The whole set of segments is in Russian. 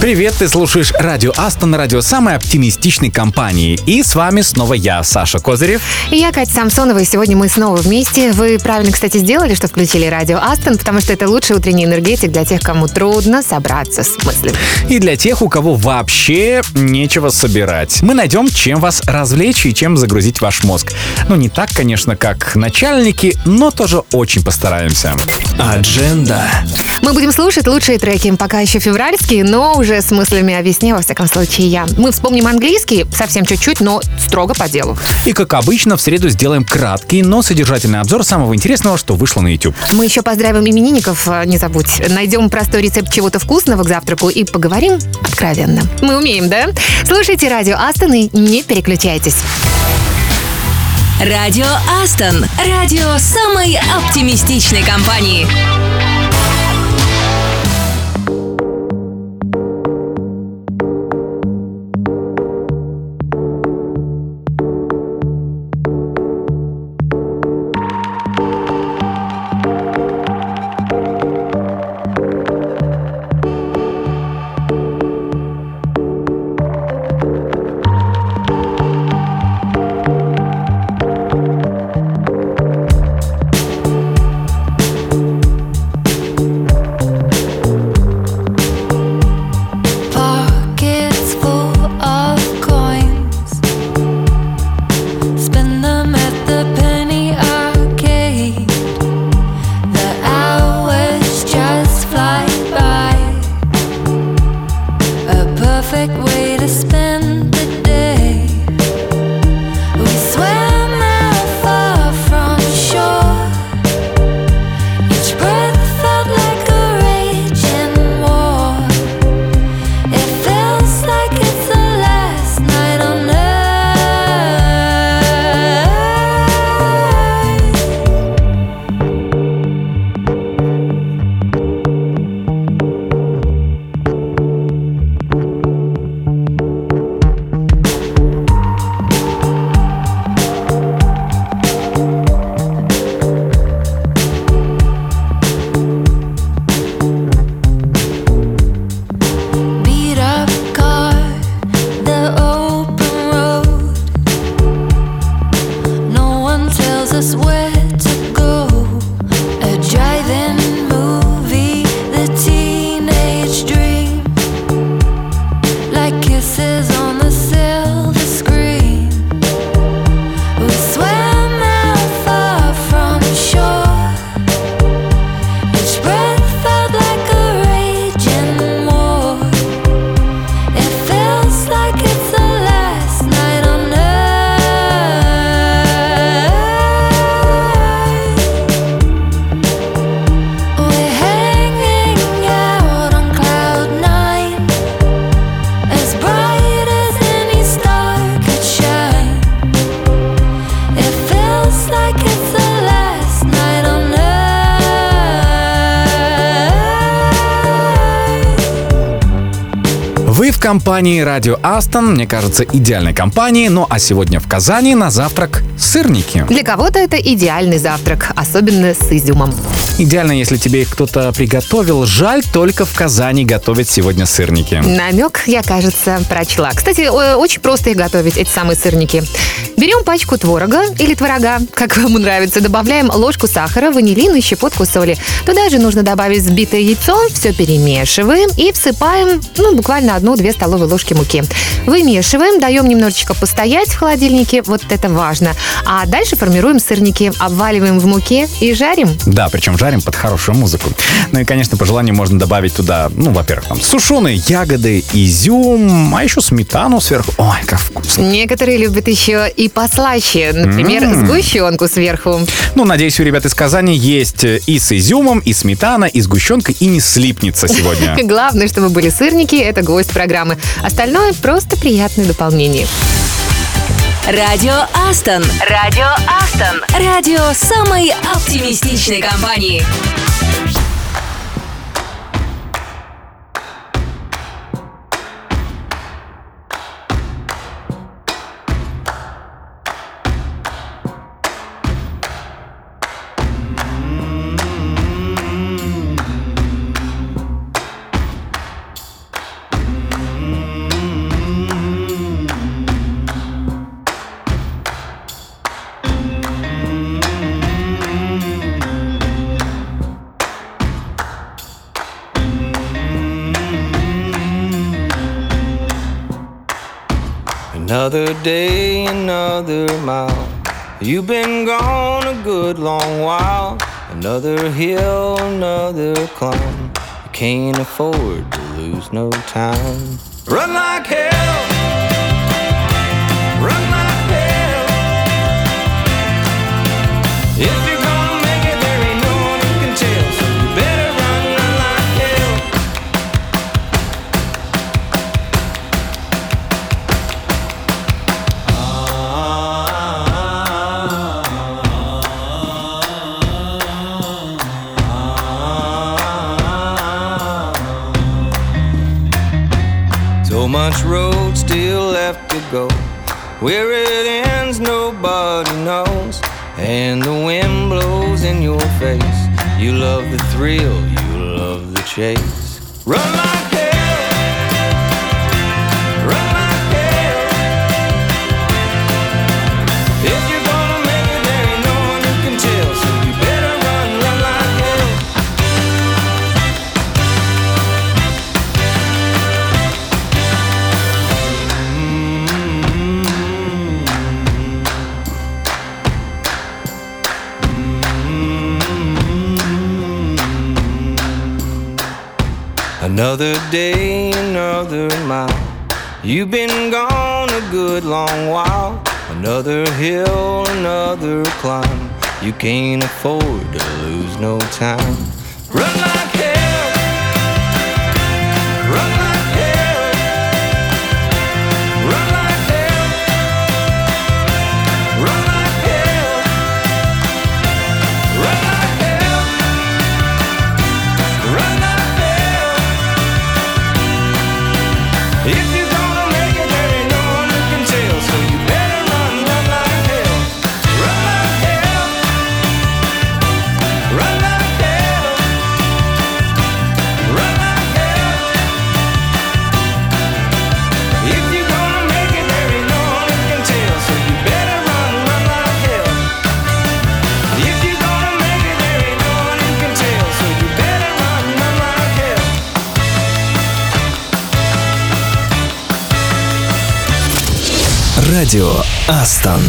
Привет, ты слушаешь Радио Aston, радио самой оптимистичной компании. И с вами снова я, Саша Козырев. И я, Катя Самсонова, и сегодня мы снова вместе. Вы правильно, кстати, сделали, что включили Радио Aston, потому что это лучший утренний энергетик для тех, кому трудно собраться с мыслями. И для тех, у кого вообще нечего собирать. Мы найдем, чем вас развлечь и чем загрузить ваш мозг. Ну, не так, конечно, как начальники, но тоже очень постараемся. Адженда. Мы будем слушать лучшие треки, пока еще февральские, но уже с мыслями о весне, во всяком случае, я. Мы вспомним английский, совсем чуть-чуть, но строго по делу. И, как обычно, в среду сделаем краткий, но содержательный обзор самого интересного, что вышло на YouTube. Мы еще поздравим именинников, не забудь. Найдем простой рецепт чего-то вкусного к завтраку и поговорим откровенно. Мы умеем, да? Слушайте Радио Aston и не переключайтесь. Радио Aston. Радио самой оптимистичной компании. Компании Радио Aston, мне кажется, идеальной компанией. Ну а сегодня в Казани на завтрак сырники. Для кого-то это идеальный завтрак, особенно с изюмом. Идеально, если тебе их кто-то приготовил. Жаль, только в Казани готовят сегодня сырники. Намек, я, кажется, прочла. Кстати, очень просто их готовить, эти самые сырники. Берем пачку творога или творога, как вам нравится. Добавляем ложку сахара, ванилин и щепотку соли. Туда же нужно добавить взбитое яйцо, все перемешиваем и всыпаем, буквально 1-2 столовые ложки муки. Вымешиваем, даем немножечко постоять в холодильнике, вот это важно. А дальше формируем сырники, обваливаем в муке и жарим. Да, причем жарим под хорошую музыку. Ну и, конечно, по желанию можно добавить туда, во-первых, сушеные ягоды, изюм, а еще сметану сверху. Ой, как вкусно. Некоторые любят еще и послаще, например, сгущенку сверху. Надеюсь, у ребят из Казани есть и с изюмом, и сметана, и сгущенка, и не слипнется сегодня. Главное, чтобы были сырники, это гвоздь программы. Остальное просто приятное дополнение. Радио Aston. Радио Aston. Радио самой оптимистичной компании. Another day, another mile. You've been gone a good long while. Another hill, another climb. You can't afford to lose no time. Run like hell. Run like hell. If you're gonna make it, there ain't no one who can tell. So you better run, run like hell. So much road still left to go. Where it ends, nobody knows. And the wind blows in your face. You love the thrill, you love the chase. Run like hell. Run like hell. If you're gonna make it, there ain't no one who can tell. So you better run, run like hell. Another day, another mile. You've been gone a good long while. Another hill, another climb. You can't afford to lose no time. Run like hell. Run like hell. Run like hell. Run like hell. Run like hell. Run like hell. If you're gonna make it, there ain't no one who can tell. So you better run, run like hell. Run like hell. Run like hell. Run like hell. If you're gonna make it, there ain't no one who can tell. So you better run, run like hell. If you're gonna make it, there ain't no one who can tell. So you better run, run like hell. Радио Aston.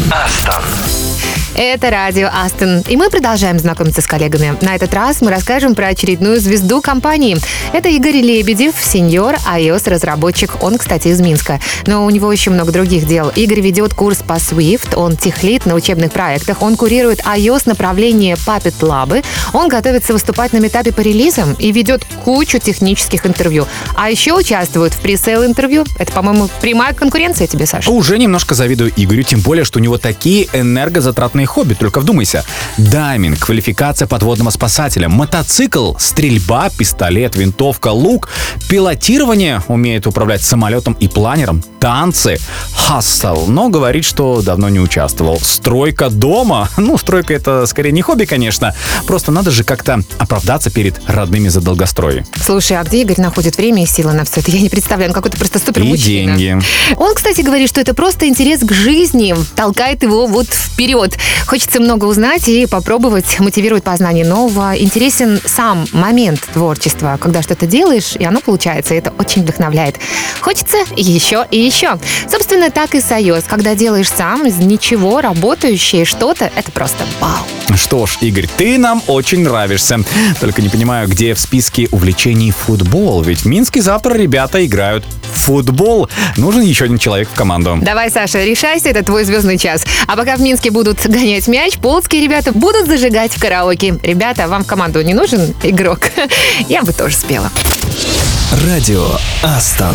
Это Радио Aston. И мы продолжаем знакомиться с коллегами. На этот раз мы расскажем про очередную звезду компании. Это Игорь Лебедев, сеньор, iOS-разработчик. Он, кстати, из Минска. Но у него очень много других дел. Игорь ведет курс по Swift, он техлид на учебных проектах, он курирует iOS-направление Puppet Lab, он готовится выступать на метапе по релизам и ведет кучу технических интервью. А еще участвует в пресейл-интервью. Это, по-моему, прямая конкуренция тебе, Саша. Уже немножко завидую Игорю, тем более, что у него такие энергозатратные хобби, только вдумайся. Дайвинг, квалификация подводного спасателя, мотоцикл, стрельба, пистолет, винтовка, лук, пилотирование, умеет управлять самолетом и планером, танцы, хасл, но говорит, что давно не участвовал. Стройка дома. Ну, стройка — это скорее не хобби, конечно, просто надо же как-то оправдаться перед родными за долгострои. Слушай, а где Игорь находит время и силы на все это? Я не представляю, он какой-то просто супермужчина. И деньги. Он, кстати, говорит, что это просто интерес к жизни толкает его вот вперед. Хочется много узнать и попробовать, мотивирует познание нового. Интересен сам момент творчества, когда что-то делаешь, и оно получается, и это очень вдохновляет. Хочется еще и еще. Собственно, так и с iOS. Когда делаешь сам из ничего работающее что-то, это просто вау. Что ж, Игорь, ты нам очень нравишься. Только не понимаю, где в списке увлечений футбол, ведь в Минске завтра ребята играют в футбол. Нужен еще один человек в команду. Давай, Саша, решайся, это твой звездный час. А пока в Минске будут гонять мяч, полоцкие ребята будут зажигать в караоке. Ребята, вам в команду не нужен игрок? Я бы тоже спела. Радио Aston.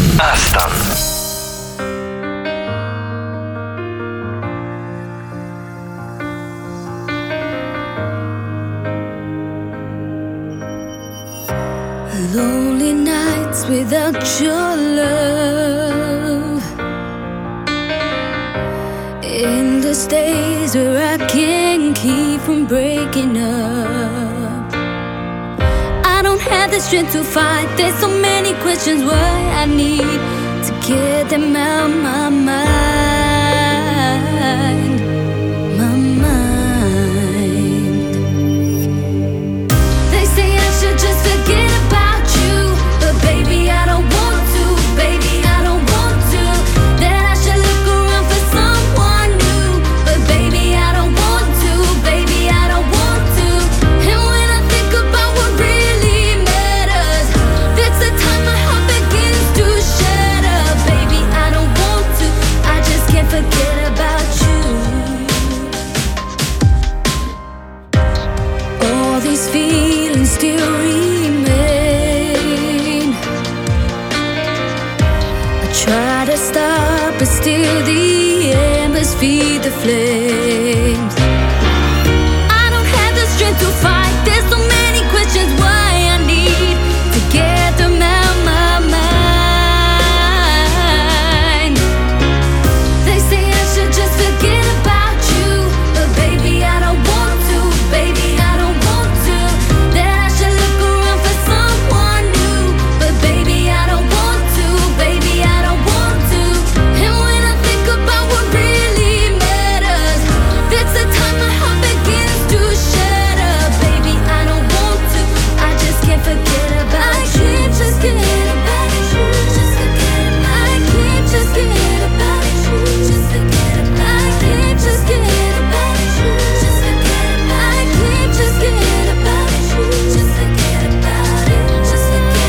Lonely nights without your love. Endless days where I can't keep from breaking up. I don't have the strength to fight. There's so many questions why I need to get them out my mind. My mind. They say I should just forget about you, but baby I don't want to. Baby I don't want to. That I should look around. feed the flames. I don't have the strength to fight. There's so many questions why I need to get them out my mind. They say I should just forget about you, but baby I don't want to, baby I don't want to. That I should look around for someone new, but baby I don't want to, baby I don't want to. And when I think about what really matters, that's the time my heart begins to shatter. Baby I don't want to, I just can't forget about you. I can't just forget about you, just forget about you. I can't just forget about you, just forget about you. I can't just forget about you, just forget about you. I can't just forget about you, just forget about it, just forget about it.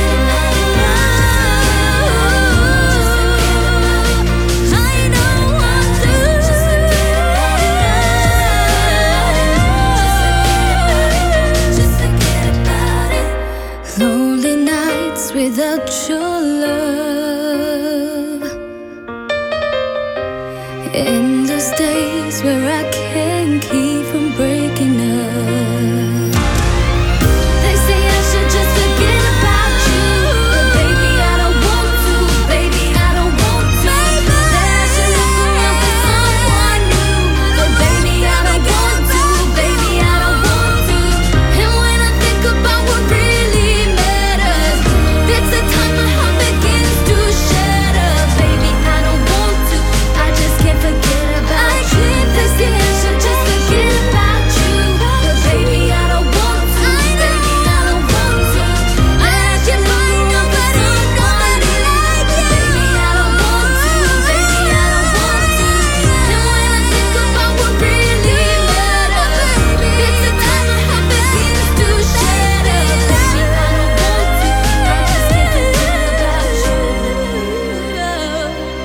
I don't want to, just forget about it, just forget about it. Lonely nights without your love, endless days where I can't keep from breaking up. They say I should just forget about you, but baby I don't want to, baby I don't want to. That I should look around for someone new, but baby I don't want to, baby I don't want to. And when I think about what really matters, that's the time my heart begins to shatter. Baby I don't want to, I just can't forget about you. They say I should just forget about you, but baby I don't want to, baby I don't want to. That I should look around for someone new, baby I don't want to, baby I don't want to. And when I think about what really matters, that's the time my heart begins to shatter. Baby I don't want to, I just can't forget about you.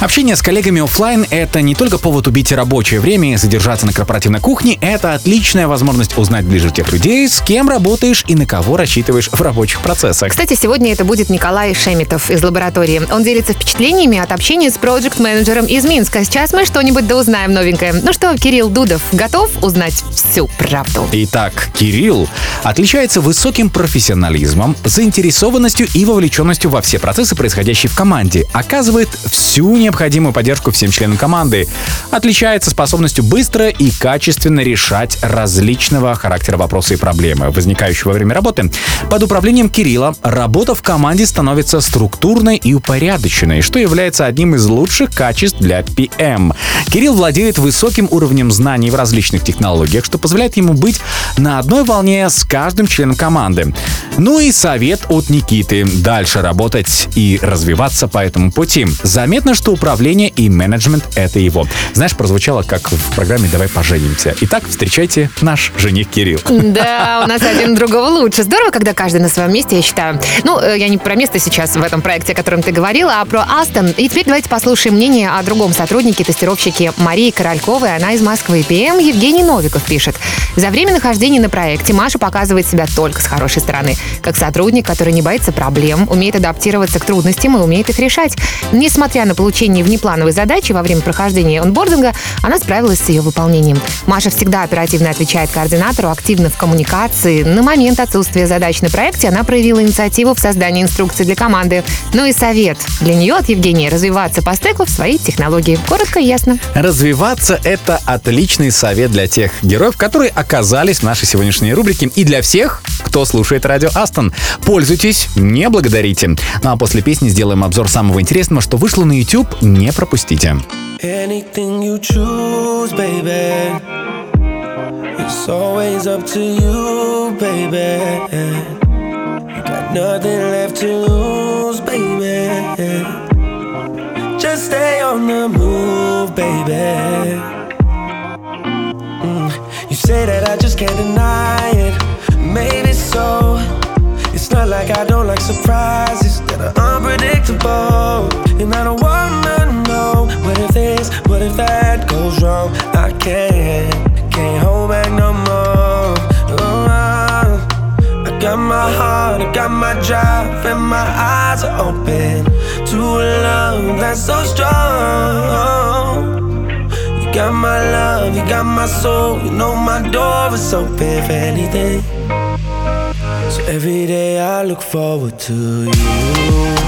Общение с коллегами оффлайн – это не только повод убить рабочее время и задержаться на корпоративной кухне, это отличная возможность узнать ближе тех людей, с кем работаешь и на кого рассчитываешь в рабочих процессах. Кстати, сегодня это будет Николай Шемитов из лаборатории. Он делится впечатлениями от общения с проект-менеджером из Минска. Сейчас мы что-нибудь да узнаем новенькое. Ну что, Кирилл Дудов готов узнать всю правду? Итак, Кирилл отличается высоким профессионализмом, заинтересованностью и вовлеченностью во все процессы, происходящие в команде. Оказывает всю необходимую поддержку всем членам команды. Отличается способностью быстро и качественно решать различного характера вопросы и проблемы, возникающие во время работы. Под управлением Кирилла работа в команде становится структурной и упорядоченной, что является одним из лучших качеств для PM. Кирилл владеет высоким уровнем знаний в различных технологиях, что позволяет ему быть на одной волне с каждым членом команды. Ну и совет от Никиты. Дальше работать и развиваться по этому пути. Заметно, что управление и менеджмент — это его. Знаешь, прозвучало, как в программе «Давай поженимся». Итак, встречайте, наш жених Кирилл. Да, у нас один другого лучше. Здорово, когда каждый на своем месте, я считаю. Ну, я не про место сейчас в этом проекте, о котором ты говорила, а про Aston. И теперь давайте послушаем мнение о другом сотруднике, тестировщике Марии Корольковой. Она из Москвы. ПМ Евгений Новиков пишет. За время нахождения на проекте Маша показывает себя только с хорошей стороны. Как сотрудник, который не боится проблем, умеет адаптироваться к трудностям и умеет их решать. Несмотря на получение внеплановой задачи во время прохождения онбординга, она справилась с ее выполнением. Маша всегда оперативно отвечает координатору, активно в коммуникации. На момент отсутствия задач на проекте она проявила инициативу в создании инструкций для команды. Ну и совет для нее от Евгения – развиваться по стеку в своей технологии. Коротко и ясно. Развиваться – это отличный совет для тех героев, которые оказались в нашей сегодняшней рубрике, и для всех, кто слушает радио Aston. Пользуйтесь, не благодарите. Ну а после песни сделаем обзор самого интересного, что вышло на YouTube. Не пропустите. Maybe so. It's not like I don't like surprises that are unpredictable. And I don't wanna know, what if this, what if that goes wrong? I can't hold back no more. Oh, got my heart, I got my drive, and my eyes are open to a love that's so strong. You got my love, you got my soul, you know my door is open for anything. So every day I look forward to you.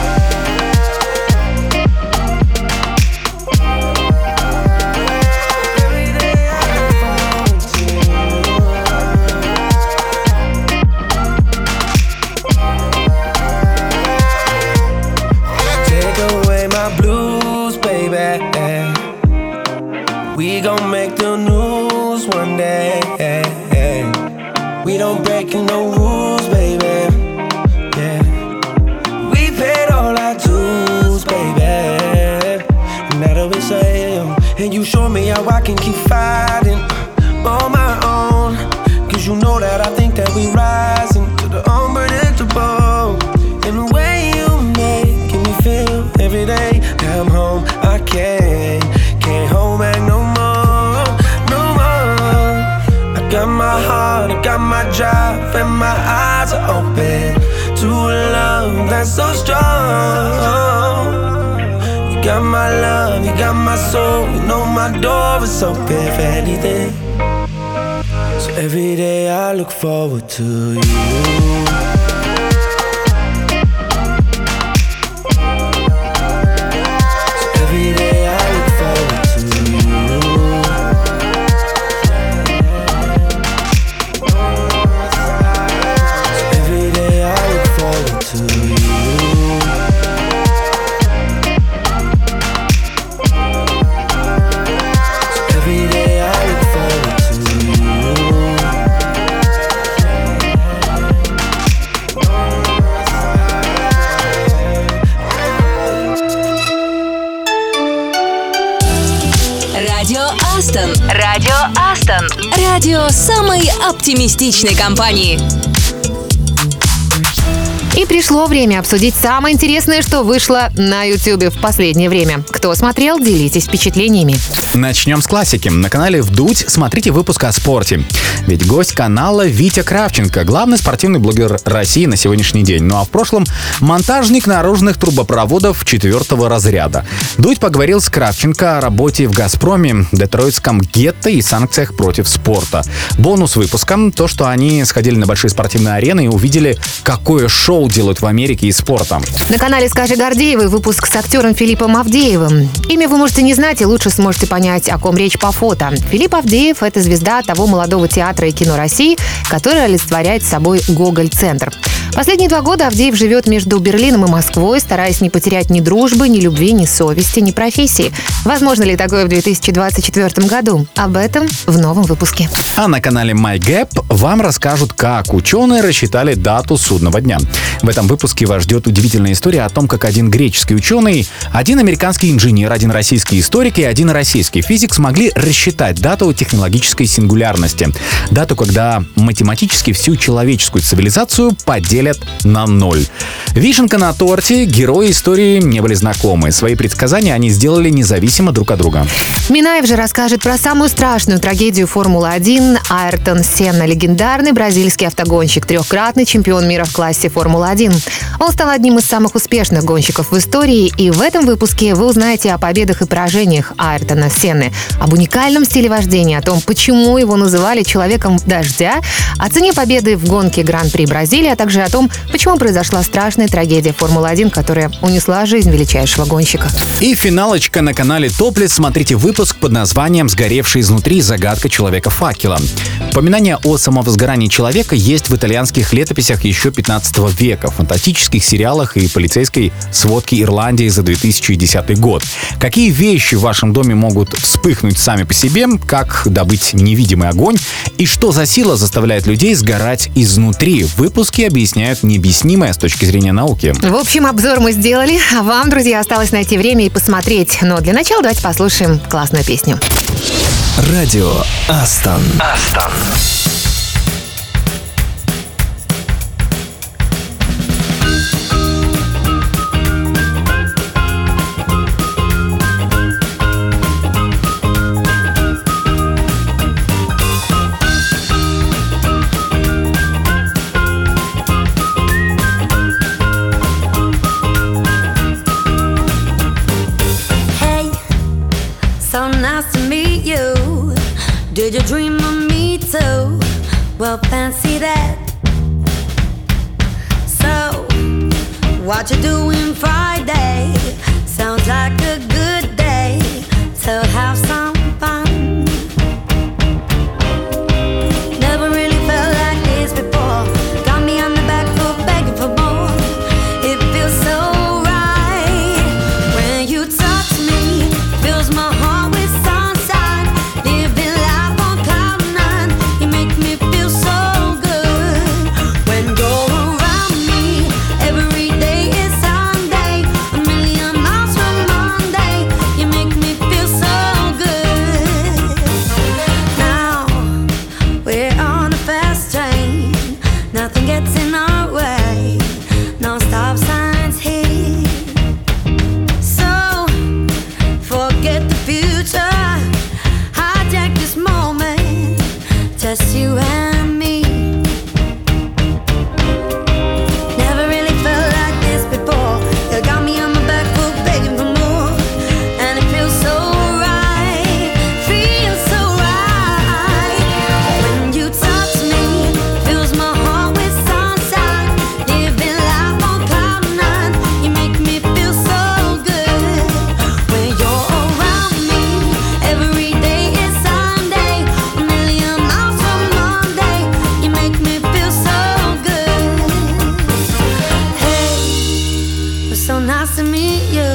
Forward to you. Радио Aston. Радио самой оптимистичной компании. И пришло время обсудить самое интересное, что вышло на Ютьюбе в последнее время. Кто смотрел, делитесь впечатлениями. Начнем с классики. На канале «Вдуть» смотрите выпуск о спорте. Ведь гость канала Витя Кравченко, главный спортивный блогер России на сегодняшний день. Ну а в прошлом монтажник наружных трубопроводов 4-го разряда. Дудь поговорил с Кравченко о работе в «Газпроме», Детройтском гетто и санкциях против спорта. Бонус выпускам — то, что они сходили на большие спортивные арены и увидели, какое шоу делают в Америке и спортом. На канале «Скажи Гордеевой» выпуск с актером Филиппом Авдеевым. Имя вы можете не знать и лучше сможете понять, о ком речь по фото. Филипп Авдеев – это звезда того молодого театра и кино России, который олицетворяет собой Гоголь-центр. Последние 2 года Авдеев живет между Берлином и Москвой, стараясь не потерять ни дружбы, ни любви, ни совести, ни профессии. Возможно ли такое в 2024 году? Об этом в новом выпуске. А на канале MyGap вам расскажут, как ученые рассчитали дату судного дня. В этом выпуске вас ждет удивительная история о том, как один греческий ученый, один американский инженер, один российский историк и один российский физик смогли рассчитать дату технологической сингулярности. Дату, когда математически всю человеческую цивилизацию поделят на 0. Вишенка на торте, герои истории не были знакомы. Свои предсказания они сделали независимо друг от друга. Минаев же расскажет про самую страшную трагедию Формулы-1. Айртон Сенна, легендарный бразильский автогонщик, трехкратный чемпион мира в классе Формула-1. Он стал одним из самых успешных гонщиков в истории, и в этом выпуске вы узнаете о победах и поражениях Айртона Сенны, об уникальном стиле вождения, о том, почему его называли «человеком дождя», о цене победы в гонке Гран-при Бразилии, а также о том, почему произошла страшная трагедия Формулы-1, которая унесла жизнь величайшего гонщика. И финалочка на канале Топлиц. Смотрите выпуск под названием «Сгоревший изнутри. Загадка человека-факела». Упоминание о самовозгорании человека есть в итальянских летописях еще 15 века. О фантастических сериалах и полицейской сводке Ирландии за 2010 год. Какие вещи в вашем доме могут вспыхнуть сами по себе, как добыть невидимый огонь и что за сила заставляет людей сгорать изнутри. Выпуски объясняют необъяснимое с точки зрения науки. В общем, обзор мы сделали, а вам, друзья, осталось найти время и посмотреть. Но для начала давайте послушаем классную песню. Радио Aston. Well, fancy that. So, what you doing Friday? Sounds like a good day to have some fun. Never really felt like this before. Got me on the back foot begging for more. It feels so right when you touch me. Fills my heart with sunshine. Living life on cloud nine. You make me feel so good when you're around me. Every day is Sunday, a million miles from Monday. You make me feel so good. Now we're on a fast train. Nothing gets in our way. No stop signs here. So forget the future. Hijack this moment. Just you and me. Never really felt like this before. You got me on my back foot begging for more. And it feels so right. Feels so right. When you touch me, fills my heart with sunshine. Living life on cloud nine. You make me feel so good. When you're around me, every day is Sunday. A million miles from Monday. You make me feel so good. Hey, it was so nice to meet you.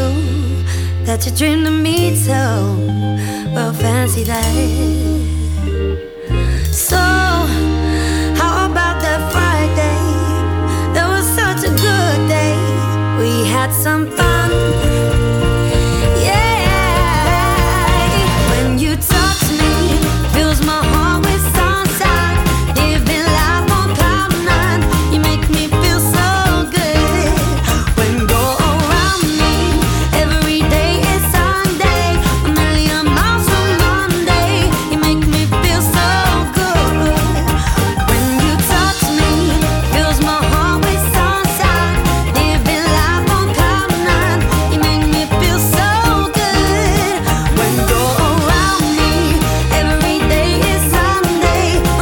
That you dreamed of me too. Well, fancy that. So, how about that Friday? That was such a good day. We had some fun. Yeah. When you touch me, fills my heart with sunshine. Living life on cloud nine. You make me feel so good. When you're around me, every day is Sunday. A million miles from Monday. You make me feel so good. When you touch me, fills my heart with sunshine. Living life on cloud nine. You make me feel so good. When you're around me, every day is Sunday. A million miles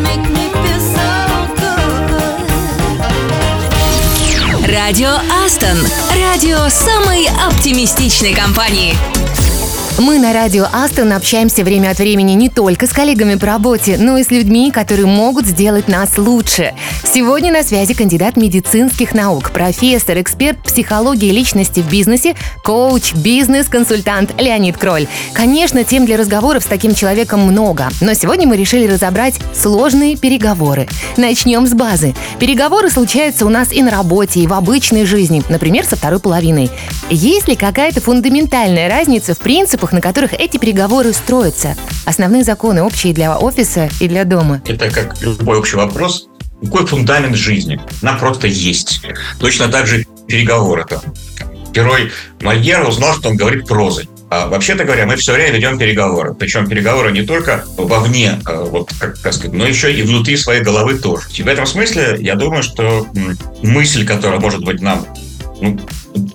from Monday. You make me feel so good. Радио Aston. Радио самой оптимистичной компании. Мы на радио Aston общаемся время от времени не только с коллегами по работе, но и с людьми, которые могут сделать нас лучше. Сегодня на связи кандидат медицинских наук, профессор, эксперт психологии личности в бизнесе, коуч, бизнес-консультант Леонид Кроль. Конечно, тем для разговоров с таким человеком много, но сегодня мы решили разобрать сложные переговоры. Начнем с базы. Переговоры случаются у нас и на работе, и в обычной жизни, например, со второй половиной. Есть ли какая-то фундаментальная разница в принципах, на которых эти переговоры строятся? Основные законы, общие для офиса и для дома. Это как любой общий вопрос. Какой фундамент жизни? Она просто есть. Точно так же переговоры-то. Герой Мольера узнал, что он говорит прозой. А вообще-то говоря, мы все время ведем переговоры. Причем переговоры не только вовне, вот, как сказать, но еще и внутри своей головы тоже. И в этом смысле, я думаю, что мысль, которая может быть нам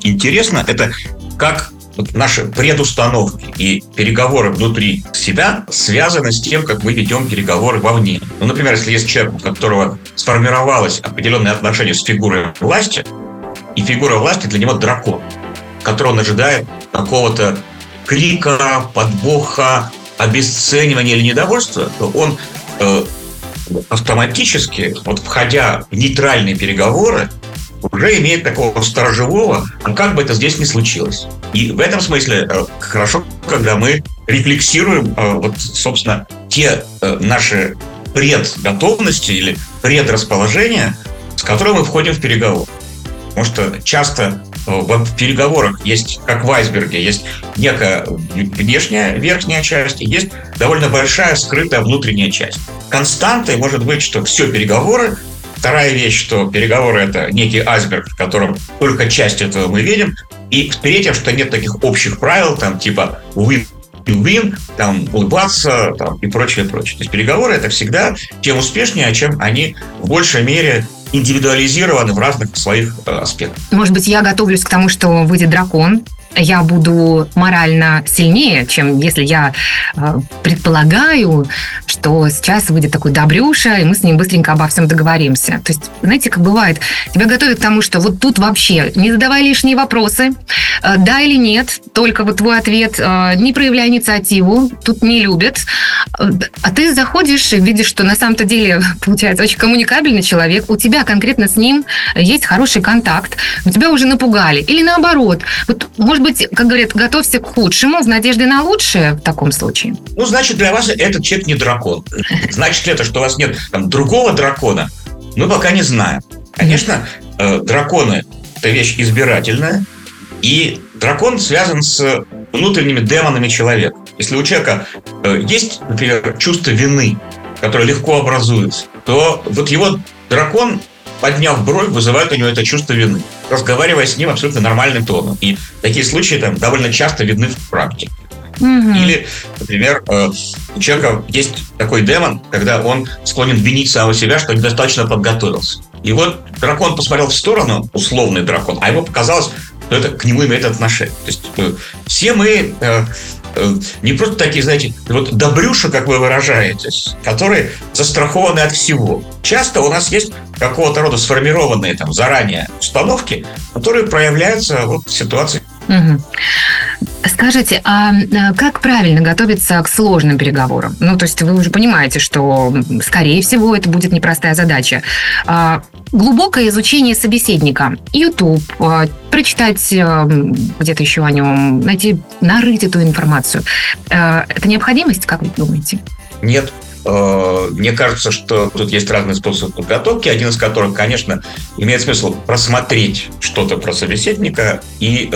интересна, это как вот наши предустановки и переговоры внутри себя связаны с тем, как мы ведем переговоры вовне. Ну, например, если есть человек, у которого сформировалось определенное отношение с фигурой власти, и фигура власти для него дракон, которого он ожидает какого-то крика, подвоха, обесценивания или недовольства, то он автоматически, вот, входя в нейтральные переговоры, уже имеет такого сторожевого, а как бы это здесь ни случилось. И в этом смысле хорошо, когда мы рефлексируем, вот, собственно, те наши предготовности или предрасположения, с которыми мы входим в переговор. Потому что часто в переговорах есть, как в айсберге, есть некая внешняя, верхняя часть, и есть довольно большая скрытая внутренняя часть. Константой может быть, что все переговоры. Вторая вещь, что переговоры – это некий айсберг, в котором только часть этого мы видим. И третье, что нет таких общих правил, там, типа win-win, там, улыбаться, там, и прочее, прочее. То есть переговоры – это всегда тем успешнее, чем они в большей мере индивидуализированы в разных своих аспектах. Может быть, я готовлюсь к тому, что выйдет дракон, я буду морально сильнее, чем если я предполагаю, что сейчас выйдет такой Добрюша, и мы с ним быстренько обо всем договоримся. То есть, знаете, как бывает, тебя готовят к тому, что вот тут вообще не задавай лишние вопросы, да или нет, только вот твой ответ, не проявляй инициативу, тут не любят. А ты заходишь и видишь, что на самом-то деле получается очень коммуникабельный человек, у тебя конкретно с ним есть хороший контакт, но тебя уже напугали. Или наоборот, вот, может быть, как говорят, готовься к худшему с надеждой на лучшее в таком случае. Ну, значит, для вас этот человек не дракон. Значит ли это, что у вас нет там другого дракона? Мы пока не знаем. Конечно, драконы – это вещь избирательная, и дракон связан с внутренними демонами человека. Если у человека есть, например, чувство вины, которое легко образуется, то вот его дракон, подняв бровь, вызывает у него это чувство вины, разговаривая с ним абсолютно нормальным тоном. И такие случаи там довольно часто видны в практике. Mm-hmm. Или, например, у человека есть такой демон, когда он склонен винить самого себя, что недостаточно подготовился. И вот дракон посмотрел в сторону, условный дракон, а ему показалось, что это к нему имеет отношение. То есть все мы не просто такие, знаете, вот добрюши, как вы выражаетесь, которые застрахованы от всего. Часто у нас есть какого-то рода сформированные там заранее установки, которые проявляются вот в ситуации. Угу. Скажите, а как правильно готовиться к сложным переговорам? Ну, то есть вы уже понимаете, что, скорее всего, это будет непростая задача. Глубокое изучение собеседника. YouTube, прочитать где-то еще о нем, найти, нарыть эту информацию. Это необходимость, как вы думаете? Нет. Мне кажется, что тут есть разные способы подготовки, один из которых, конечно, имеет смысл просмотреть что-то про собеседника и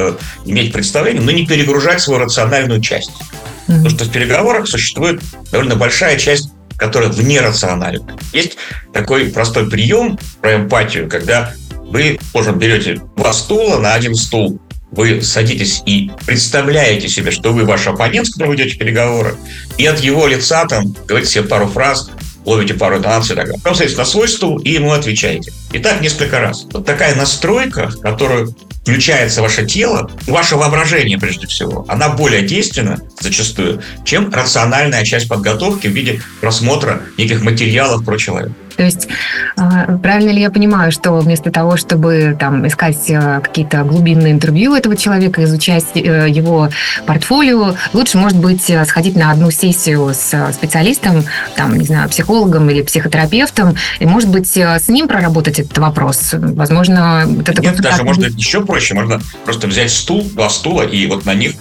иметь представление, но не перегружать свою рациональную часть. Mm-hmm. Потому что в переговорах существует довольно большая часть, которая вне рациональна. Есть такой простой прием про эмпатию, когда вы, скажем, берете два стула, на один стул вы садитесь и представляете себе, что вы ваш оппонент, с которым вы идете переговоры, и от его лица там говорите себе пару фраз, ловите пару интонаций и так далее. Потом садитесь на свой стул и ему отвечаете. И так несколько раз. Вот такая настройка, в которую включается ваше тело, ваше воображение прежде всего, она более действенна зачастую, чем рациональная часть подготовки в виде просмотра неких материалов про человека. То есть, правильно ли я понимаю, что вместо того, чтобы там искать какие-то глубинные интервью этого человека, изучать его портфолио, лучше, может быть, сходить на одну сессию с специалистом, там, не знаю, психологом или психотерапевтом, и, может быть, с ним проработать этот вопрос? Возможно, вот это... Нет, даже так... можно еще проще. Можно просто взять стул, два стула, и вот на них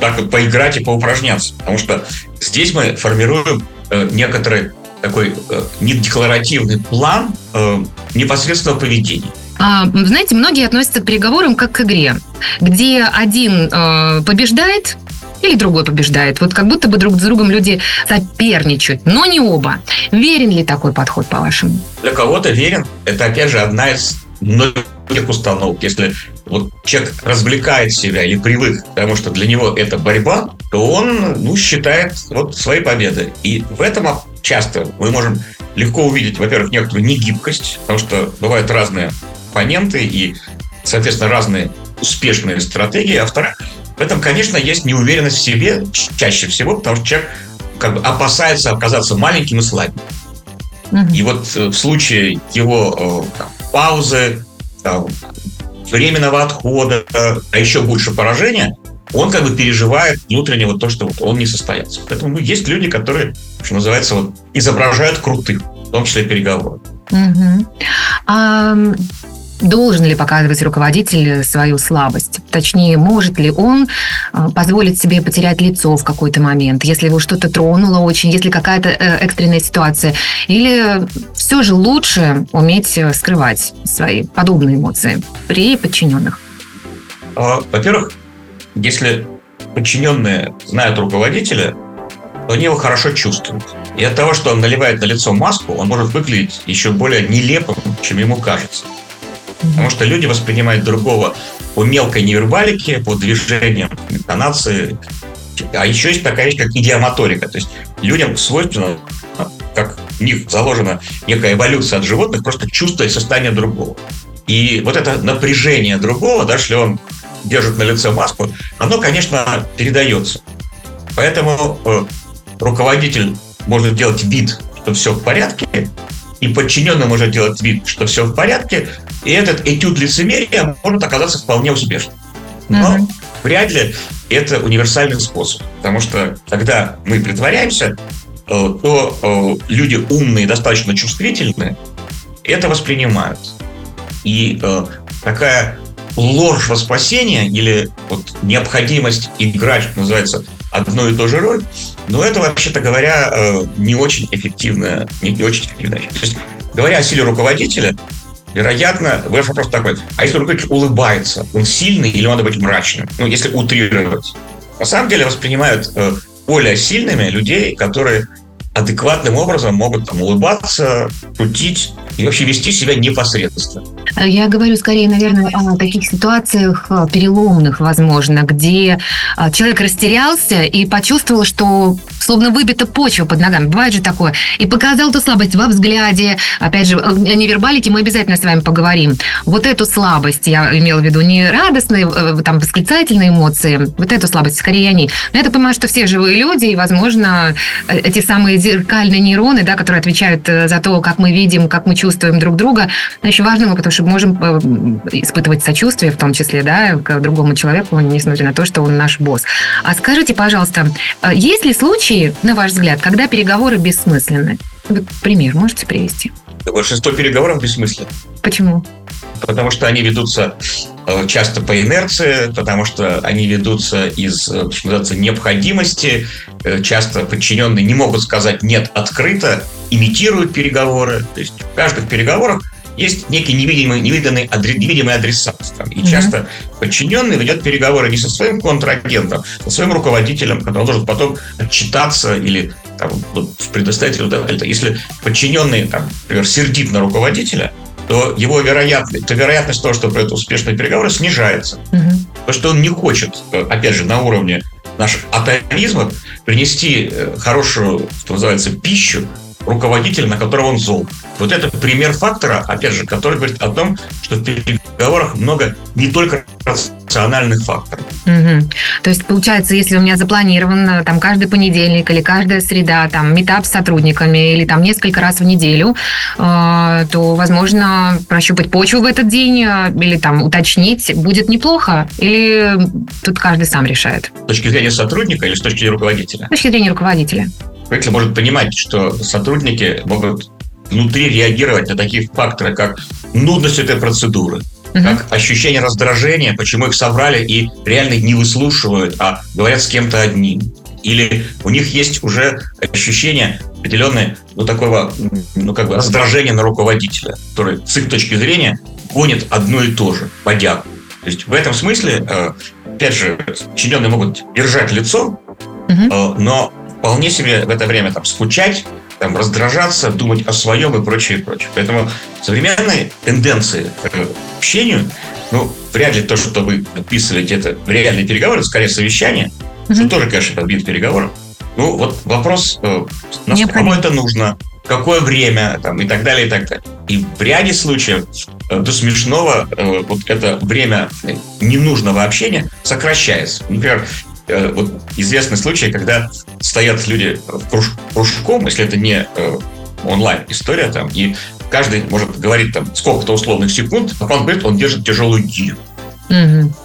так вот поиграть и поупражняться. Потому что здесь мы формируем некоторые... такой недекларативный план непосредственного поведения. Знаете, многие относятся к переговорам как к игре, где один побеждает или другой побеждает. Вот как будто бы друг с другом люди соперничают, но не оба. Верен ли такой подход, по-вашему? Для кого-то верен. Это, опять же, одна из многих установок. Если вот человек развлекает себя или привык, потому что для него это борьба, то он, считает вот своей победой. И в этом часто мы можем легко увидеть, во-первых, некоторую негибкость, потому что бывают разные оппоненты и, соответственно, разные успешные стратегии. А во-вторых, в этом, конечно, есть неуверенность в себе чаще всего, потому что человек как бы опасается оказаться маленьким и слабым. Mm-hmm. И вот в случае его паузы, временного отхода, а еще больше поражения, он как бы переживает внутренне вот то, что вот он не состоялся. Поэтому есть люди, которые, что называется, вот, изображают крутых, в том числе переговоры. Угу. А должен ли показывать руководитель свою слабость? Точнее, может ли он позволить себе потерять лицо в какой-то момент, если его что-то тронуло очень, если какая-то экстренная ситуация? Или все же лучше уметь скрывать свои подобные эмоции при подчиненных? Во-первых, если подчиненные знают руководителя, то они его хорошо чувствуют. И от того, что он наливает на лицо маску, он может выглядеть еще более нелепым, чем ему кажется. Потому что люди воспринимают другого по мелкой невербалике, по движениям, интонации. А еще есть такая вещь, как идиомоторика. То есть людям свойственно, как в них заложена некая эволюция от животных, просто чувствовать состояние другого. И вот это напряжение другого, даже если он держит на лице маску, оно, конечно, передается. Поэтому руководитель может делать вид, что все в порядке, и подчиненный может делать вид, что все в порядке, и этот этюд лицемерия может оказаться вполне успешным. Но вряд ли это универсальный способ, потому что когда мы притворяемся, то люди умные, достаточно чувствительные, это воспринимают. И такая ложь во спасение или вот необходимость играть, что называется, одну и ту же роль, но это, вообще-то говоря, не очень эффективная передача. То есть, говоря о силе руководителя, вероятно, вопрос такой: а если руководитель улыбается, он сильный или надо быть мрачным? Ну, если утрировать. На самом деле воспринимают более сильными людей, которые адекватным образом могут там улыбаться, шутить и вообще вести себя непосредственно. Я говорю скорее, наверное, о таких ситуациях переломных, возможно, где человек растерялся и почувствовал, что словно выбита почва под ногами. Бывает же такое. И показал эту слабость во взгляде. Опять же, о невербалике мы обязательно с вами поговорим. Вот эту слабость я имела в виду. Не радостные, там, восклицательные эмоции. Вот эту слабость, скорее, они. Но я так понимаю, что все живые люди, и, возможно, эти самые зеркальные нейроны, да, которые отвечают за то, как мы видим, как мы чувствуем друг друга, очень важно, потому что можем испытывать сочувствие, в том числе, да, к другому человеку, несмотря на то, что он наш босс. А скажите, пожалуйста, есть ли случаи, на ваш взгляд, когда переговоры бессмысленны? Вот пример можете привести? Большинство переговоров бессмысленно. Почему? Потому что они ведутся часто по инерции, потому что они ведутся из, что называется, необходимости. Часто подчиненные не могут сказать «нет» открыто, имитируют переговоры. То есть в каждых переговорах есть некий невидимый адресат. И часто подчиненный ведет переговоры не со своим контрагентом, а со своим руководителем, который должен потом отчитаться или там, предоставить. Если подчиненный, там, например, сердит на руководителя, то его вероятность того, что это успешные переговоры, снижается. Потому что он не хочет, опять же, на уровне наших атовизмов принести хорошую, что называется, пищу руководителя, на которого он зол. Вот это пример фактора, опять же, который говорит о том, что в переговорах много не только рациональных факторов. То есть, получается, если у меня запланировано там каждый понедельник или каждая среда, там, митап с сотрудниками или там несколько раз в неделю, то, возможно, прощупать почву в этот день или там уточнить будет неплохо? Или тут каждый сам решает? С точки зрения сотрудника или с точки зрения руководителя? С точки зрения руководителя. Руководитель может понимать, что сотрудники могут внутри реагировать на такие факторы, как нудность этой процедуры, как ощущение раздражения, почему их собрали и реально не выслушивают, а говорят с кем-то одним. Или у них есть уже ощущение определенного такого, как бы раздражения на руководителя, который с их точки зрения гонит одно и то же, подяку. То есть в этом смысле, опять же, подчиненные могут держать лицо, но вполне себе в это время там скучать, там, раздражаться, думать о своем и прочее, и прочее. Поэтому современные тенденции к общению, вряд ли то, что вы описываете, это реальные переговоры, скорее совещание, что тоже, конечно, вид переговоров. Вопрос, кому это нужно, какое время, там, и так далее, и так далее. И в ряде случаев до смешного это время ненужного общения сокращается. Например, известный случай, когда стоят люди кружком, если это не онлайн-история, там, и каждый может говорить там сколько-то условных секунд, а он говорит, он держит тяжелую гирю.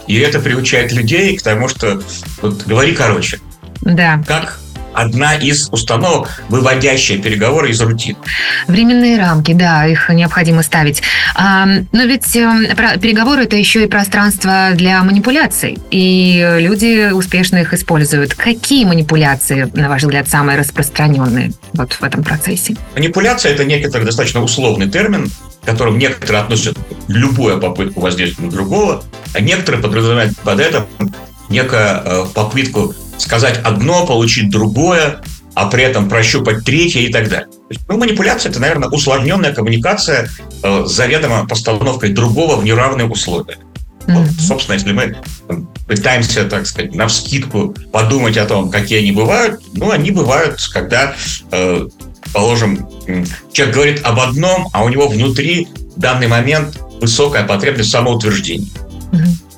И это приучает людей к тому, что говори короче. Да. Как одна из установок, выводящая переговоры из рутины. Временные рамки, да, их необходимо ставить. Но ведь переговоры – это еще и пространство для манипуляций, и люди успешно их используют. Какие манипуляции, на ваш взгляд, самые распространенные вот в этом процессе? Манипуляция – это некоторый достаточно условный термин, к которому некоторые относят любую попытку воздействия на другого, а некоторые подразумевают под это некую попытку сказать одно, получить другое, а при этом прощупать третье и так далее. Манипуляция – это, наверное, усложненная коммуникация с заведомо постановкой другого в неравные условия. Собственно, если мы пытаемся, так сказать, навскидку подумать о том, какие они бывают, они бывают, когда, положим, человек говорит об одном, а у него внутри в данный момент высокая потребность самоутверждения.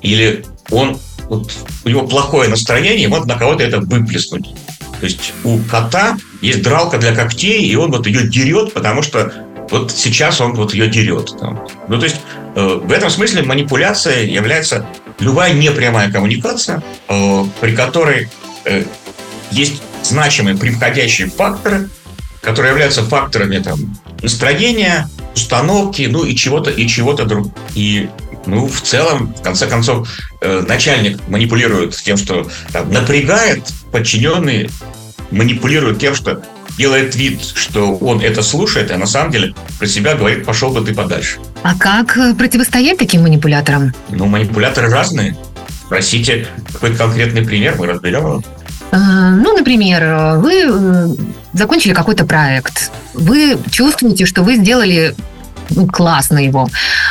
Или он, вот, у него плохое настроение, и он на кого-то это выплеснуть. То есть у кота есть дралка для когтей, и он вот ее дерет, потому что вот сейчас он вот ее дерет. Там. Ну, то есть в этом смысле манипуляция является любая непрямая коммуникация, при которой есть значимые превходящие факторы, которые являются факторами там, настроения, установки, ну и чего-то другого. И ну, в целом, в конце концов, начальник манипулирует тем, что там, напрягает, подчиненный манипулирует тем, что делает вид, что он это слушает, а на самом деле про себя говорит, пошел бы ты подальше. А как противостоять таким манипуляторам? Ну, манипуляторы разные. Просите какой-то конкретный пример, мы разберем его. Ну, например, вы закончили какой-то проект, вы чувствуете, что вы сделали классно его.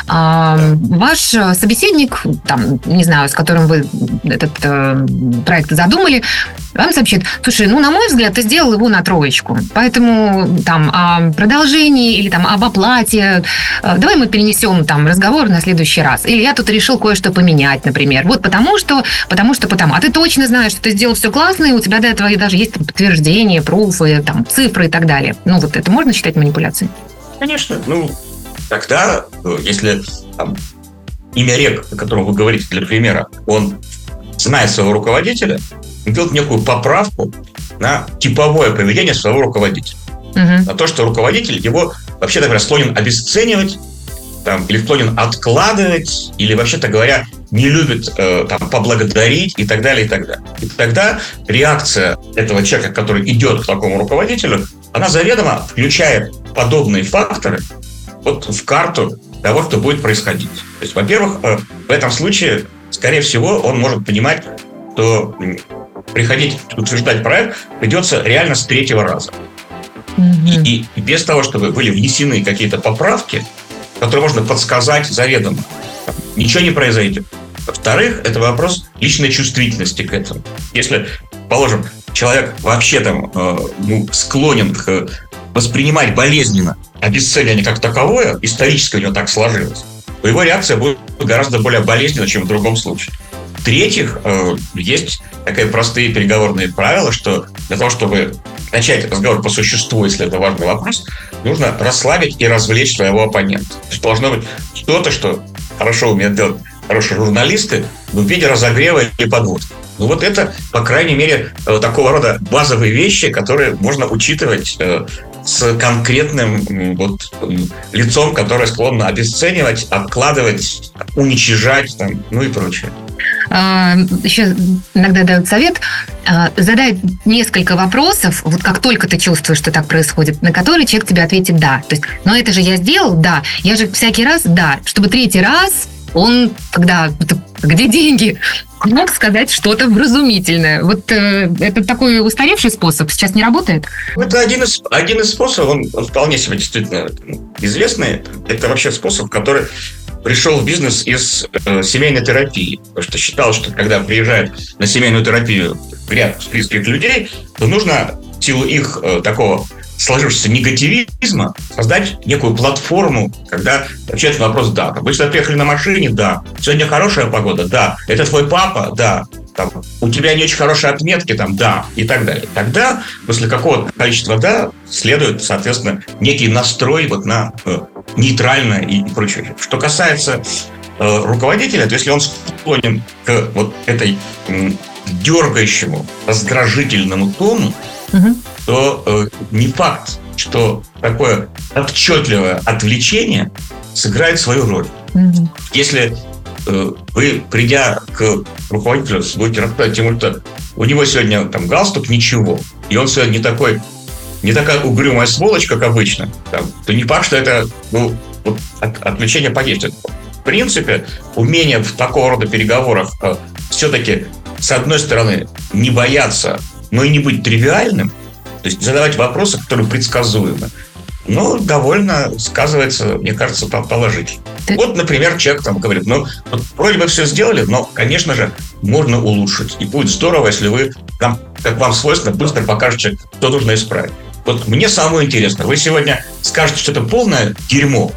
Ваш собеседник, там, не знаю, с которым вы этот проект задумали, вам сообщит: слушай, ну, на мой взгляд, ты сделал его на троечку, поэтому там о продолжении или там об оплате давай мы перенесем там разговор на следующий раз. Или я тут решил кое-что поменять, например. Вот потому что. А ты точно знаешь, что ты сделал все классно, и у тебя до этого даже есть там, подтверждение, пруфы, там, цифры и так далее. Ну, вот это можно считать манипуляцией? Конечно. Ну, тогда, если там, имя рек, о котором вы говорите, для примера, он знает своего руководителя, он делает некую поправку на типовое поведение своего руководителя. Угу. На то, что руководитель его вообще, например, склонен обесценивать, там, или склонен откладывать, или, вообще-то говоря, не любит там, поблагодарить и так далее, и так далее. И тогда реакция этого человека, который идет к такому руководителю, она заведомо включает подобные факторы вот в карту того, что будет происходить. То есть, во-первых, в этом случае, скорее всего, он может понимать, что приходить утверждать проект придется реально с третьего раза. Mm-hmm. И без того, чтобы были внесены какие-то поправки, которые можно подсказать заведомо, ничего не произойдет. Во-вторых, это вопрос личной чувствительности к этому. Если, положим, человек вообще там, склонен к воспринимать болезненно обесценивание как таковое, исторически у него так сложилось, то его реакция будет гораздо более болезненна, чем в другом случае. В-третьих, есть такие простые переговорные правила, что для того, чтобы начать разговор по существу, если это важный вопрос, нужно расслабить и развлечь своего оппонента. То есть должно быть что-то, что хорошо умеют делать хорошие журналисты, но в виде разогрева или подводки. Ну вот это, по крайней мере, такого рода базовые вещи, которые можно учитывать с конкретным вот, лицом, которое склонно обесценивать, откладывать, уничижать, там, ну и прочее. Еще иногда дают совет задать несколько вопросов, вот как только ты чувствуешь, что так происходит, на которые человек тебе ответит «да». То есть, но это же я сделал, да, я же всякий раз, да, чтобы третий раз он, когда «где деньги?», мог сказать что-то вразумительное. Вот это такой устаревший способ, сейчас не работает? Это один из способов, он вполне себе действительно известный. Это вообще способ, который пришел в бизнес из семейной терапии. Потому что считал, что когда приезжают на семейную терапию ряд близких людей, то нужно в силу их такого сложившегося негативизма создать некую платформу, когда отвечают на вопрос «да». Вы сюда приехали на машине? Да. Сегодня хорошая погода? Да. Это твой папа? Да. Там, у тебя не очень хорошие отметки? Там, да. И так далее. Тогда после какого-то количества «да» следует, соответственно, некий настрой вот на нейтрально и прочее. Что касается руководителя, то если он склонен к вот этой дергающему, раздражительному тону, угу, то не факт, что такое отчетливое отвлечение сыграет свою роль. Mm-hmm. Если вы, придя к руководителю, будете рассказывать ему, что у него сегодня там галстук, ничего, и он сегодня не такая угрюмая сволочь, как обычно, там, то не факт, что это отвлечение подействует. В принципе, умение в такого рода переговорах все-таки, с одной стороны, не бояться, но и не быть тривиальным, то есть задавать вопросы, которые предсказуемы, но довольно сказывается, мне кажется, положительно. Вот, например, человек там говорит, ну, вот вроде бы все сделали, но, конечно же, можно улучшить. И будет здорово, если вы, там, как вам свойственно, быстро покажете, что нужно исправить. Вот мне самое интересное, вы сегодня скажете, что это полное дерьмо,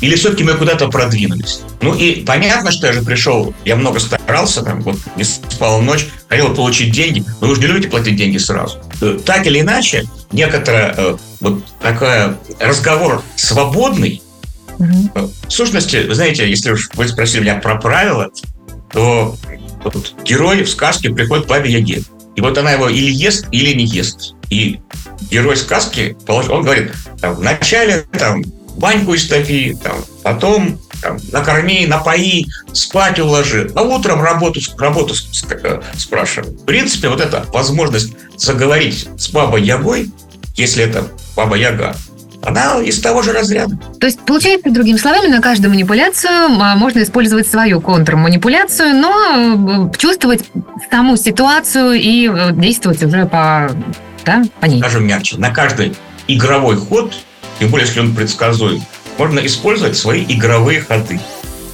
Или все-таки мы куда-то продвинулись? Ну и понятно, что я же пришел, я много старался, там, вот не спал ночь, хотел получить деньги, но вы же не любите платить деньги сразу. Так или иначе, некоторая вот такая разговор свободный. Mm-hmm. В сущности, вы знаете, если уж вы спросили меня про правила, то вот, герой в сказке приходит к бабе Яге. И вот она его или ест, или не ест. И герой сказки, он говорит, там, вначале там, баньку истопи, там, потом там, накорми, напои, спать уложи, а утром работу спрашивай. В принципе, вот эта возможность заговорить с бабой Ягой, если это баба Яга, она из того же разряда. То есть, получается, другими словами, на каждую манипуляцию можно использовать свою контрманипуляцию, но чувствовать саму ситуацию и действовать уже по ней. Скажем мягче, на каждый игровой ход, тем более, если он предсказуем, можно использовать свои игровые ходы.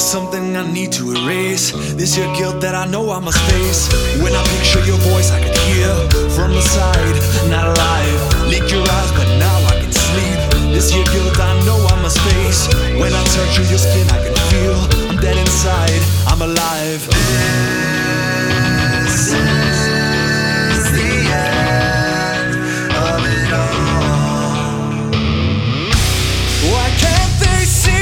Something I need to erase. This here guilt that I know I must face. When I picture your voice I can hear from the side, not alive. Lick your eyes but now I can sleep. This here guilt I know I must face. When I touch your skin I can feel I'm dead inside, I'm alive. This is the end of it all. Why can't they see?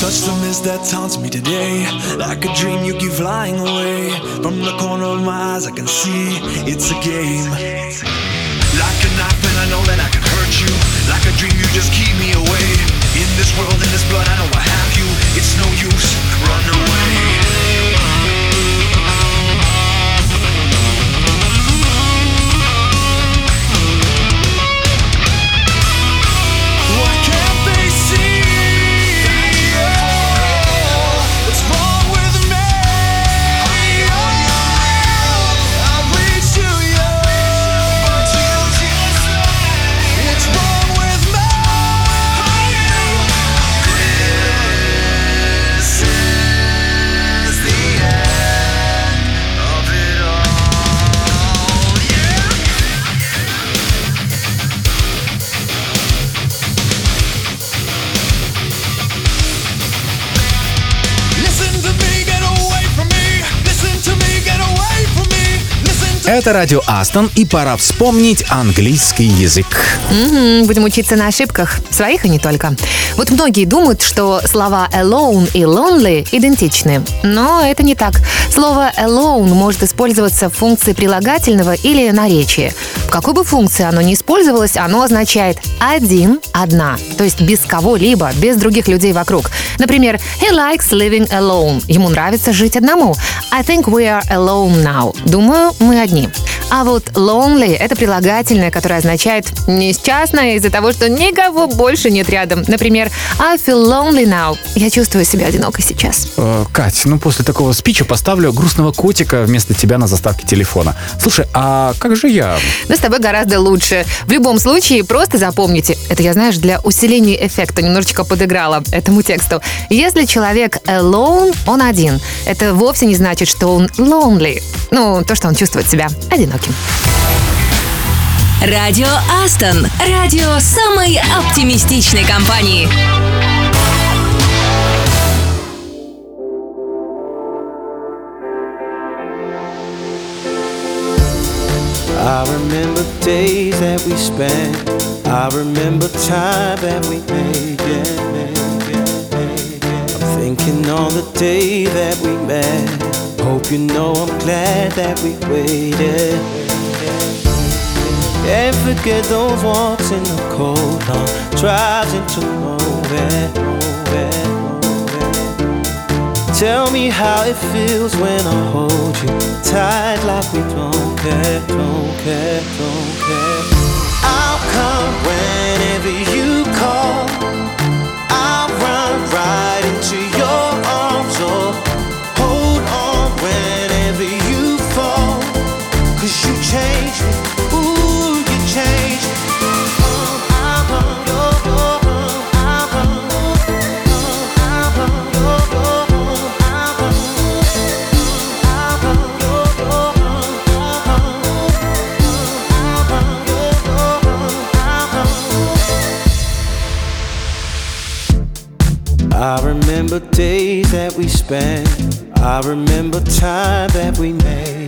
Touch the mist that taunts me today. Like a dream you keep flying away. From the corner of my eyes I can see it's a game. Like a knife and I know that I can hurt you. Like a dream you just keep me away. In this world, in this blood I know I have you. It's no use, run away. Это радио Aston, и пора вспомнить английский язык. Будем учиться на ошибках. Своих и не только. Вот многие думают, что слова alone и lonely идентичны. Но это не так. Слово alone может использоваться в функции прилагательного или наречия. В какой бы функции оно ни использовалось, оно означает один, одна. То есть без кого-либо, без других людей вокруг. Например, he likes living alone. Ему нравится жить одному. I think we are alone now. Думаю, мы одни. жизни. А вот lonely — это прилагательное, которое означает несчастное из-за того, что никого больше нет рядом. Например, I feel lonely now. Я чувствую себя одинокой сейчас. Кать, после такого спича поставлю грустного котика вместо тебя на заставке телефона. Слушай, а как же я? С тобой гораздо лучше. В любом случае, просто запомните. Это я, для усиления эффекта немножечко подыграла этому тексту. Если человек alone, он один. Это вовсе не значит, что он lonely. То, что он чувствует себя одиноким. Радио Aston. Радио самой оптимистичной компании. I remember days that we spent. I remember time that we made. I'm thinking on the day that we met. Hope you know I'm glad that we waited. And forget those walks in the cold, drives into nowhere. Tell me how it feels when I hold you tight like we don't care. I'll come whenever you call. I'll run right into your arms or hold on whenever you fall. 'Cause you change me, ooh, you change me. I remember days that we spent. I remember time that we made.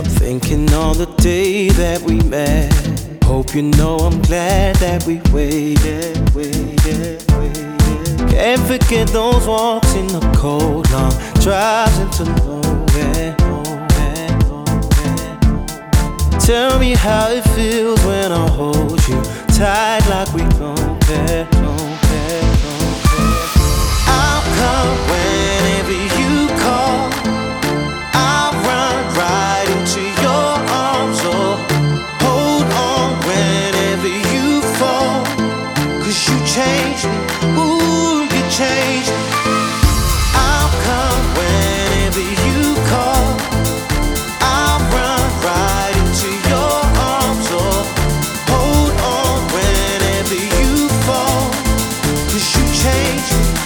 I'm thinking on the day that we met. Hope you know I'm glad that we waited. Can't forget those walks in the cold, long drives into nowhere. Tell me how it feels when I hold you tight like we don't care. Whenever you call, I'll run right into your arms or hold on whenever you fall. 'Cause you change me, ooh, you change me. I'll come whenever you call. I'll run right into your arms or hold on whenever you fall. 'Cause you change me.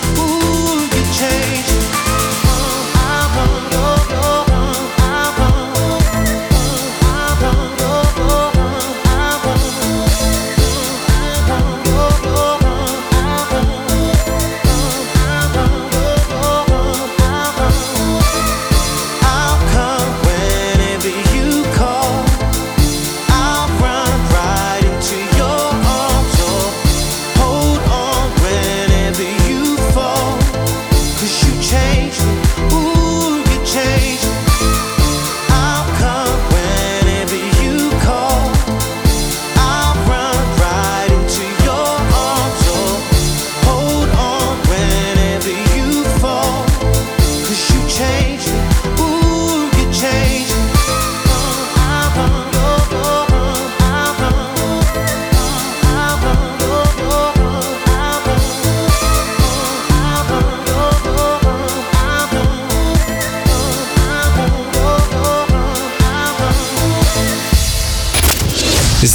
С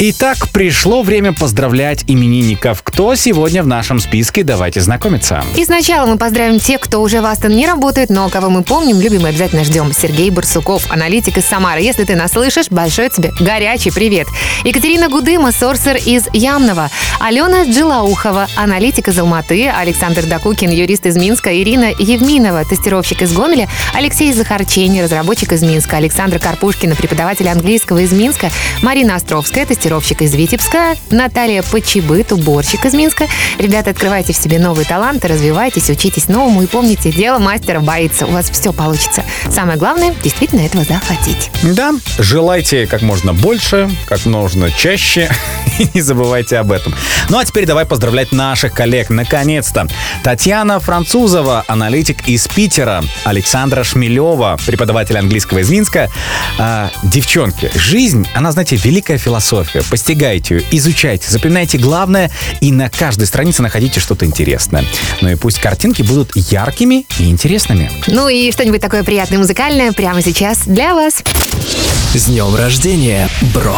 Итак, пришло время поздравлять именинников. Кто сегодня в нашем списке? Давайте знакомиться. И сначала мы поздравим тех, кто уже в Aston не работает, но кого мы помним, любим и обязательно ждем. Сергей Барсуков, аналитик из Самары. Если ты нас слышишь, большой тебе горячий привет. Екатерина Гудыма, сорсер из Ямного. Алена Джилаухова, аналитик из Алматы. Александр Дакукин, юрист из Минска. Ирина Евминова, тестировщик из Гомеля. Алексей Захарченко, разработчик из Минска. Александр Карпушкина, преподаватель английского из Минска. Марина Островская, тестировщик из Витебска, Наталья Почебыт, уборщик из Минска. Ребята, открывайте в себе новые таланты, развивайтесь, учитесь новому и помните, дело мастера боится. У вас все получится. Самое главное, действительно этого захотеть. Да, желайте как можно больше, как можно чаще не забывайте об этом. Ну а теперь давай поздравлять наших коллег. Наконец-то. Татьяна Французова, аналитик из Питера. Александра Шмелева, преподаватель английского из Минска. Девчонки, жизнь, она, знаете, великая философия. Постигайте ее, изучайте, запоминайте главное и на каждой странице находите что-то интересное. Ну и пусть картинки будут яркими и интересными. Ну и что-нибудь такое приятное, музыкальное прямо сейчас для вас. С днем рождения, бро!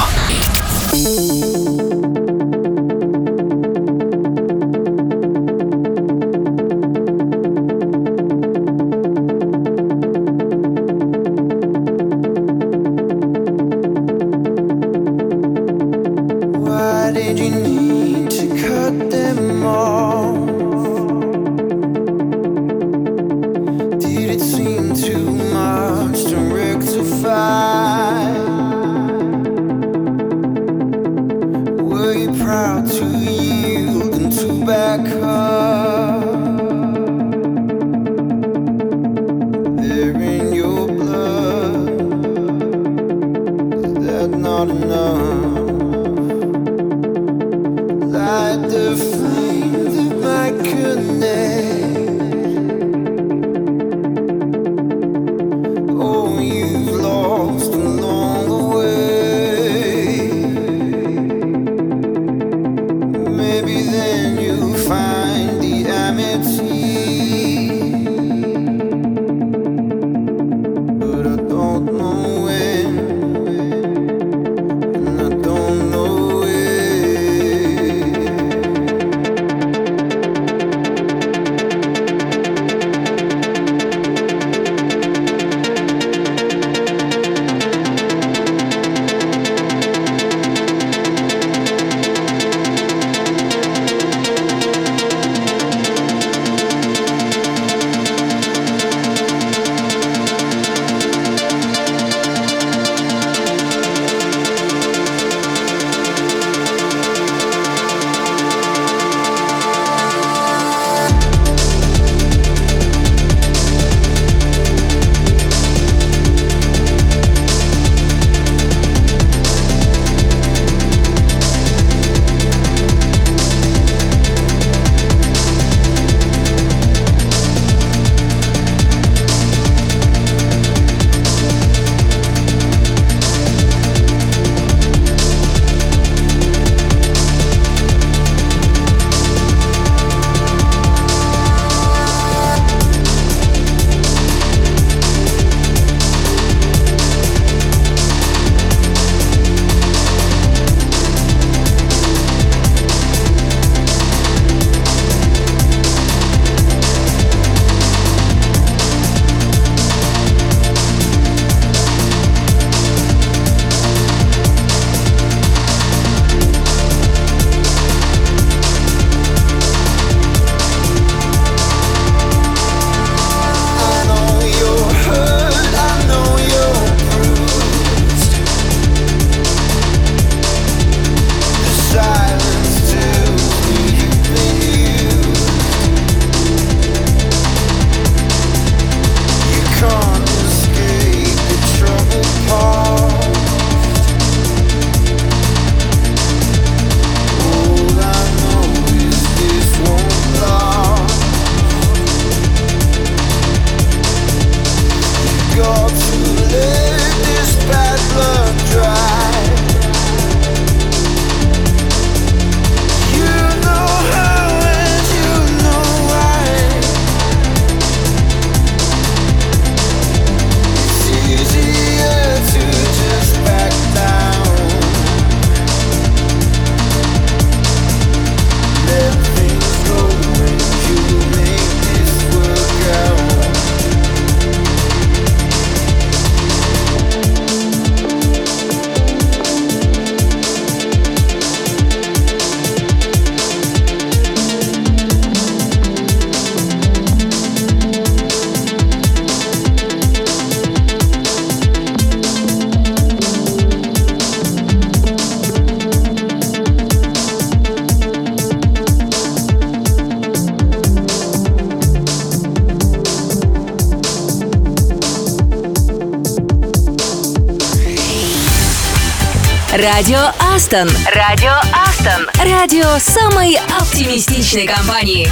Радио Aston. Радио Aston. Радио самой оптимистичной компании.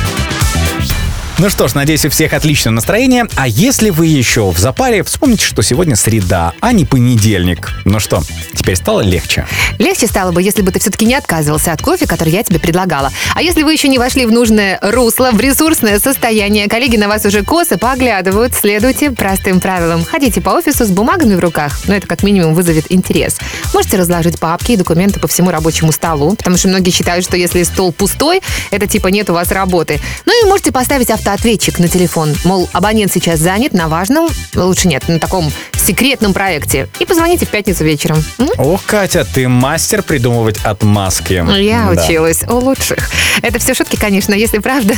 Ну что ж, надеюсь, у всех отличное настроение. А если вы еще в запаре, вспомните, что сегодня среда, а не понедельник. Ну что, теперь стало легче? Легче стало бы, если бы ты все-таки не отказывался от кофе, который я тебе предлагала. А если вы еще не вошли в нужное русло, в ресурсное состояние, коллеги на вас уже косо поглядывают, следуйте простым правилам. Ходите по офису с бумагами в руках, но это как минимум вызовет интерес. Можете разложить папки и документы по всему рабочему столу, потому что многие считают, что если стол пустой, это типа нет у вас работы. Ну и можете поставить автоответчик на телефон. Мол, абонент сейчас занят на важном, лучше нет, на таком секретном проекте. И позвоните в пятницу вечером. Ох, Катя, ты мастер придумывать отмазки. Я училась у лучших. Это все шутки, конечно, если правда.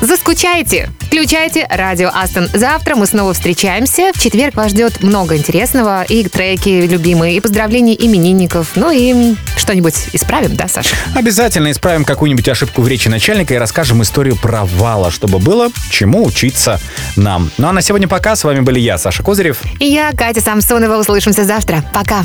Заскучайте, включайте Радио Aston. Завтра мы снова встречаемся. В четверг вас ждет много интересного. И треки любимые, и поздравления именинников. Ну и что-нибудь исправим, да, Саша? Обязательно исправим какую-нибудь ошибку в речи начальника и расскажем историю провала, чтобы было чему учиться нам. Ну а на сегодня пока. С вами были я, Саша Козырев. И я, Катя Самсонова. Услышимся завтра. Пока.